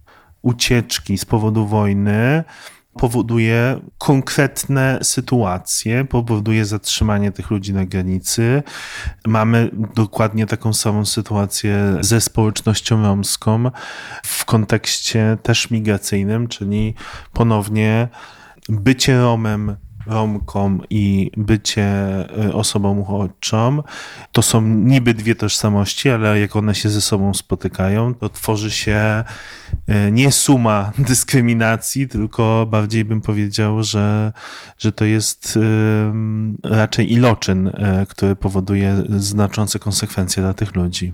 ucieczki z powodu wojny powoduje konkretne sytuacje, powoduje zatrzymanie tych ludzi na granicy. Mamy dokładnie taką samą sytuację ze społecznością romską w kontekście też migracyjnym, czyli ponownie bycie Romem, Romką i bycie osobą uchodźczą. To są niby dwie tożsamości, ale jak one się ze sobą spotykają, to tworzy się nie suma dyskryminacji, tylko bardziej bym powiedział, że, że to jest raczej iloczyn, który powoduje znaczące konsekwencje dla tych ludzi.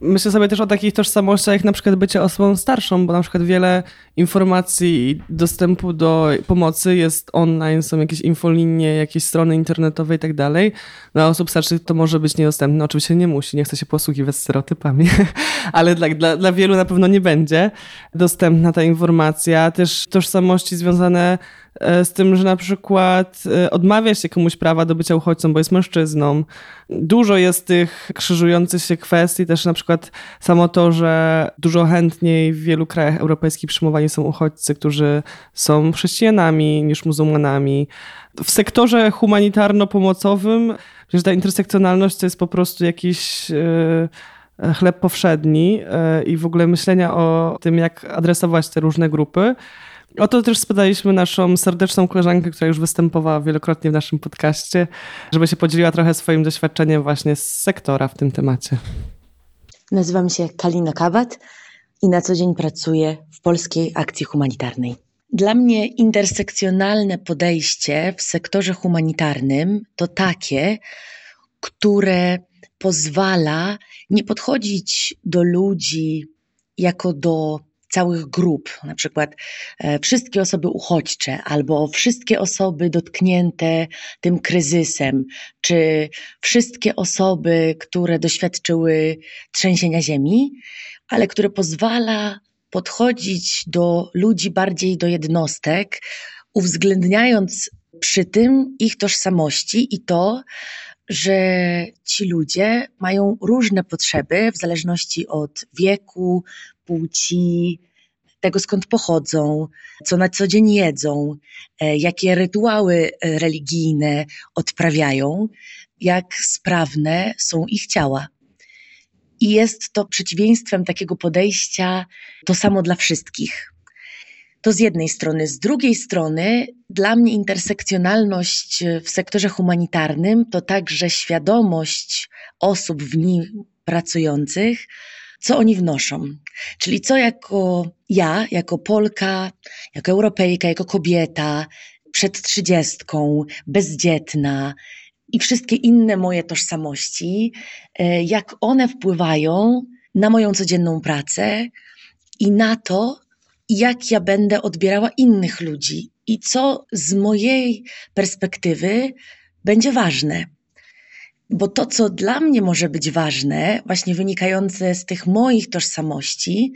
Myślę sobie też o takich tożsamościach, jak na przykład bycie osobą starszą, bo na przykład wiele informacji i dostępu do pomocy jest online, są jakieś infolinie, jakieś strony internetowe i tak dalej. Dla osób starszych to może być niedostępne. Oczywiście nie musi, nie chcę się posługiwać stereotypami, ale dla, dla, dla wielu na pewno nie będzie dostępna ta informacja. Też tożsamości związane z tym, że na przykład odmawia się komuś prawa do bycia uchodźcą, bo jest mężczyzną. Dużo jest tych krzyżujących się kwestii, też na przykład samo to, że dużo chętniej w wielu krajach europejskich przyjmowani są uchodźcy, którzy są chrześcijanami niż muzułmanami. W sektorze humanitarno-pomocowym, że ta intersekcjonalność to jest po prostu jakiś yy, chleb powszedni yy, i w ogóle myślenia o tym, jak adresować te różne grupy. O to też spytaliśmy naszą serdeczną koleżankę, która już występowała wielokrotnie w naszym podcaście, żeby się podzieliła trochę swoim doświadczeniem właśnie z sektora w tym temacie. Nazywam się Kalina Kabat i na co dzień pracuję w Polskiej Akcji Humanitarnej. Dla mnie intersekcjonalne podejście w sektorze humanitarnym to takie, które pozwala nie podchodzić do ludzi jako do całych grup, na przykład wszystkie osoby uchodźcze albo wszystkie osoby dotknięte tym kryzysem, czy wszystkie osoby, które doświadczyły trzęsienia ziemi, ale które pozwala podchodzić do ludzi bardziej do jednostek, uwzględniając przy tym ich tożsamości i to, że ci ludzie mają różne potrzeby w zależności od wieku, płci, tego skąd pochodzą, co na co dzień jedzą, jakie rytuały religijne odprawiają, jak sprawne są ich ciała. I jest to przeciwieństwem takiego podejścia to samo dla wszystkich. To z jednej strony. Z drugiej strony dla mnie intersekcjonalność w sektorze humanitarnym to także świadomość osób w nim pracujących, co oni wnoszą. Czyli co jako ja, jako Polka, jako Europejka, jako kobieta, przed trzydziestką, bezdzietna i wszystkie inne moje tożsamości, jak one wpływają na moją codzienną pracę i na to, jak ja będę odbierała innych ludzi i co z mojej perspektywy będzie ważne. Bo to, co dla mnie może być ważne, właśnie wynikające z tych moich tożsamości,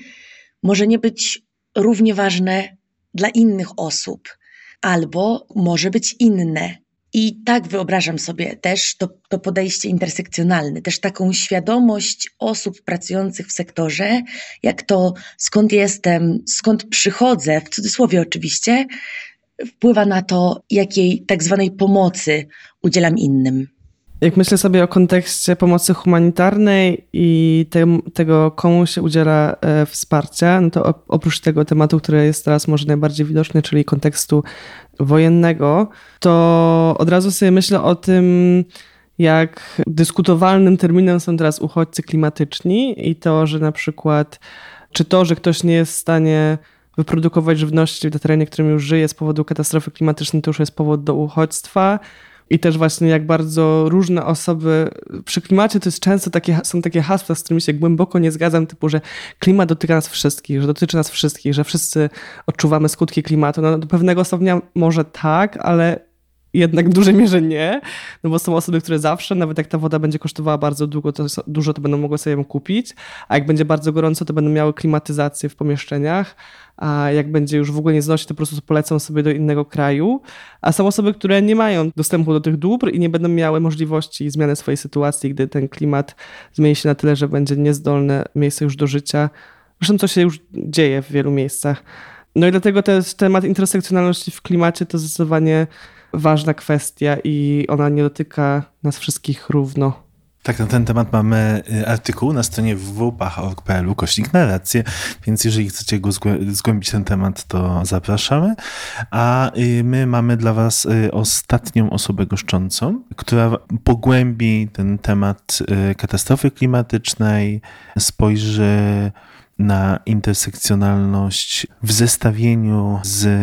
może nie być równie ważne dla innych osób, albo może być inne. I tak wyobrażam sobie też to, to podejście intersekcjonalne, też taką świadomość osób pracujących w sektorze, jak to skąd jestem, skąd przychodzę, w cudzysłowie oczywiście, wpływa na to, jakiej tak zwanej pomocy udzielam innym. jak myślę sobie o kontekście pomocy humanitarnej i te, tego, komu się udziela e, wsparcia, no to oprócz tego tematu, który jest teraz może najbardziej widoczny, czyli kontekstu wojennego, to od razu sobie myślę o tym, jak dyskutowalnym terminem są teraz uchodźcy klimatyczni i to, że na przykład, czy to, że ktoś nie jest w stanie wyprodukować żywności na terenie, w którym już żyje z powodu katastrofy klimatycznej, to już jest powód do uchodźstwa. I też właśnie jak bardzo różne osoby przy klimacie, to jest często takie, są takie hasła, z którymi się głęboko nie zgadzam, typu, że klimat dotyka nas wszystkich, że dotyczy nas wszystkich, że wszyscy odczuwamy skutki klimatu. No, do pewnego stopnia może tak, ale jednak w dużej mierze nie, no bo są osoby, które zawsze, nawet jak ta woda będzie kosztowała bardzo długo, to dużo, to będą mogły sobie ją kupić, a jak będzie bardzo gorąco, to będą miały klimatyzację w pomieszczeniach, a jak będzie już w ogóle nie znosić, to po prostu polecą sobie do innego kraju, a są osoby, które nie mają dostępu do tych dóbr i nie będą miały możliwości zmiany swojej sytuacji, gdy ten klimat zmieni się na tyle, że będzie niezdolne miejsce już do życia. Zresztą to się już dzieje w wielu miejscach. No i dlatego też temat intersekcjonalności w klimacie to zdecydowanie ważna kwestia i ona nie dotyka nas wszystkich równo. Tak, na ten temat mamy artykuł na stronie www.pach.org.pl kośnik narracje, więc jeżeli chcecie go zgłębić ten temat, to zapraszamy. A my mamy dla was ostatnią osobę goszczącą, która pogłębi ten temat katastrofy klimatycznej, spojrzy na intersekcjonalność w zestawieniu z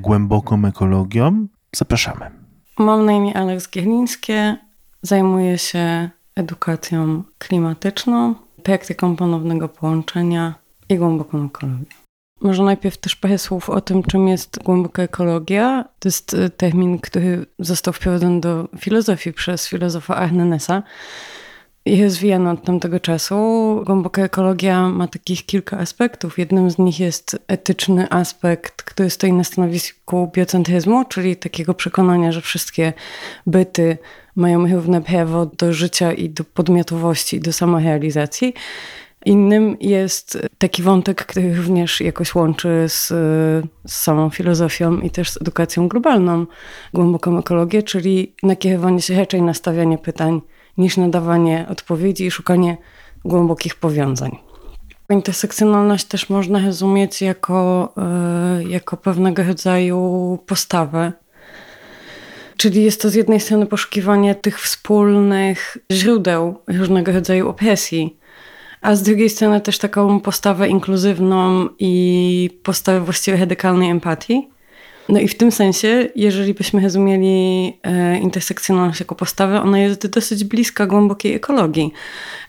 głęboką ekologią. Zapraszamy. Mam na imię Alex Gierlińskie. Zajmuję się edukacją klimatyczną, praktyką ponownego połączenia i głęboką ekologią. Może najpierw też parę słów o tym, czym jest głęboka ekologia. To jest termin, który został wprowadzony do filozofii przez filozofa Arne Nessa i rozwijano od tamtego czasu. Głęboka ekologia ma takich kilka aspektów. Jednym z nich jest etyczny aspekt, który stoi na stanowisku biocentryzmu, czyli takiego przekonania, że wszystkie byty mają równe prawo do życia i do podmiotowości, i do samorealizacji. Innym jest taki wątek, który również jakoś łączy z, z samą filozofią i też z edukacją globalną, głęboką ekologię, czyli nakierowanie się raczej na stawianie pytań niż nadawanie odpowiedzi i szukanie głębokich powiązań. Intersekcjonalność też można rozumieć jako, jako pewnego rodzaju postawę. Czyli jest to z jednej strony poszukiwanie tych wspólnych źródeł różnego rodzaju opresji, a z drugiej strony też taką postawę inkluzywną i postawę właściwie radykalnej empatii. No i w tym sensie, jeżeli byśmy rozumieli intersekcjonalność jako postawę, ona jest dosyć bliska głębokiej ekologii.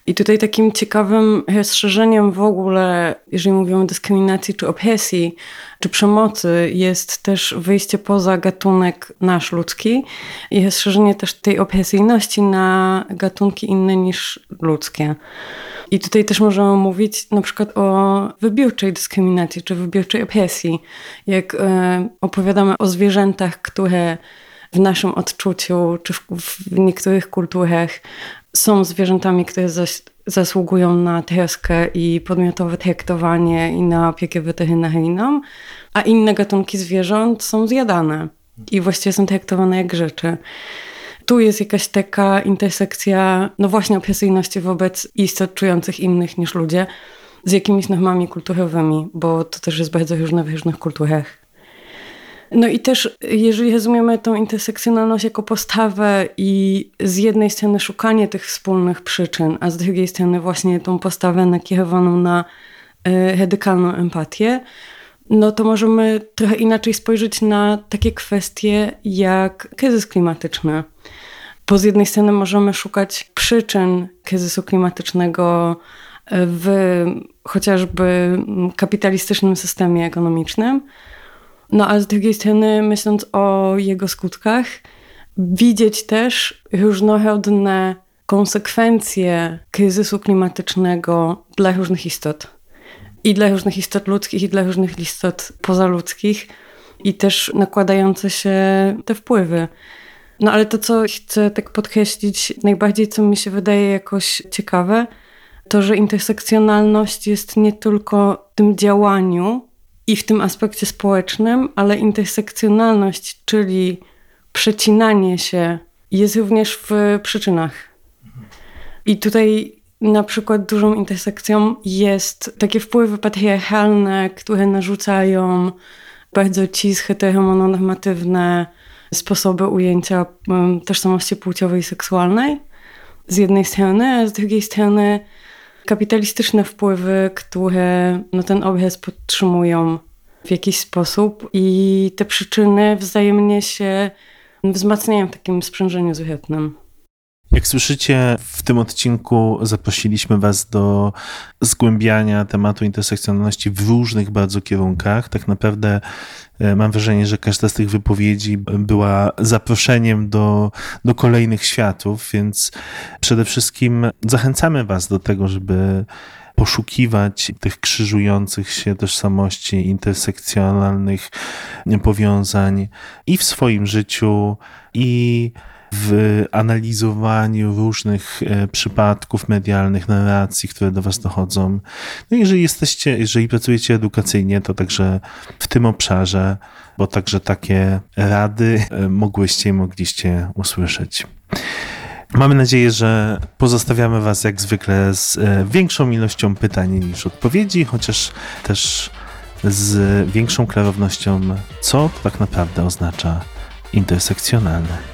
I tutaj takim ciekawym rozszerzeniem w ogóle, jeżeli mówimy o dyskryminacji czy opresji, czy przemocy, jest też wyjście poza gatunek nasz ludzki i rozszerzenie też tej opresyjności na gatunki inne niż ludzkie. I tutaj też możemy mówić na przykład o wybiórczej dyskryminacji czy wybiórczej opresji. Jak opowiadamy o zwierzętach, które w naszym odczuciu czy w niektórych kulturach są zwierzętami, które zasługują na troskę i podmiotowe traktowanie i na opiekę weterynaryjną, a inne gatunki zwierząt są zjadane i właściwie są traktowane jak rzeczy. Tu jest jakaś taka intersekcja, no właśnie opresyjności wobec istot czujących innych niż ludzie z jakimiś normami kulturowymi, bo to też jest bardzo różne w różnych kulturach. No i też, jeżeli rozumiemy tą intersekcjonalność jako postawę i z jednej strony szukanie tych wspólnych przyczyn, a z drugiej strony właśnie tą postawę nakierowaną na y, radykalną empatię, no to możemy trochę inaczej spojrzeć na takie kwestie jak kryzys klimatyczny. Bo z jednej strony możemy szukać przyczyn kryzysu klimatycznego w chociażby kapitalistycznym systemie ekonomicznym, no a z drugiej strony, myśląc o jego skutkach, widzieć też różnorodne konsekwencje kryzysu klimatycznego dla różnych istot. I dla różnych istot ludzkich, i dla różnych istot pozaludzkich. I też nakładające się te wpływy. No ale to, co chcę tak podkreślić, najbardziej co mi się wydaje jakoś ciekawe, to że intersekcjonalność jest nie tylko w tym działaniu, i w tym aspekcie społecznym, ale intersekcjonalność, czyli przecinanie się jest również w przyczynach. I tutaj na przykład dużą intersekcją jest takie wpływy patriarchalne, które narzucają bardzo cis, normatywne sposoby ujęcia tożsamości płciowej i seksualnej z jednej strony, a z drugiej strony kapitalistyczne wpływy, które no, ten obraz podtrzymują w jakiś sposób i te przyczyny wzajemnie się wzmacniają w takim sprzężeniu zwrotnym. Jak słyszycie, w tym odcinku zaprosiliśmy was do zgłębiania tematu intersekcjonalności w różnych bardzo kierunkach. Tak naprawdę mam wrażenie, że każda z tych wypowiedzi była zaproszeniem do, do kolejnych światów, więc przede wszystkim zachęcamy was do tego, żeby poszukiwać tych krzyżujących się tożsamości, intersekcjonalnych powiązań i w swoim życiu, i w analizowaniu różnych przypadków medialnych, narracji, które do was dochodzą. No jeżeli jesteście, jeżeli pracujecie edukacyjnie, to także w tym obszarze, bo także takie rady mogłyście i mogliście usłyszeć. Mamy nadzieję, że pozostawiamy was jak zwykle z większą ilością pytań niż odpowiedzi, chociaż też z większą klarownością, co tak naprawdę oznacza intersekcjonalne.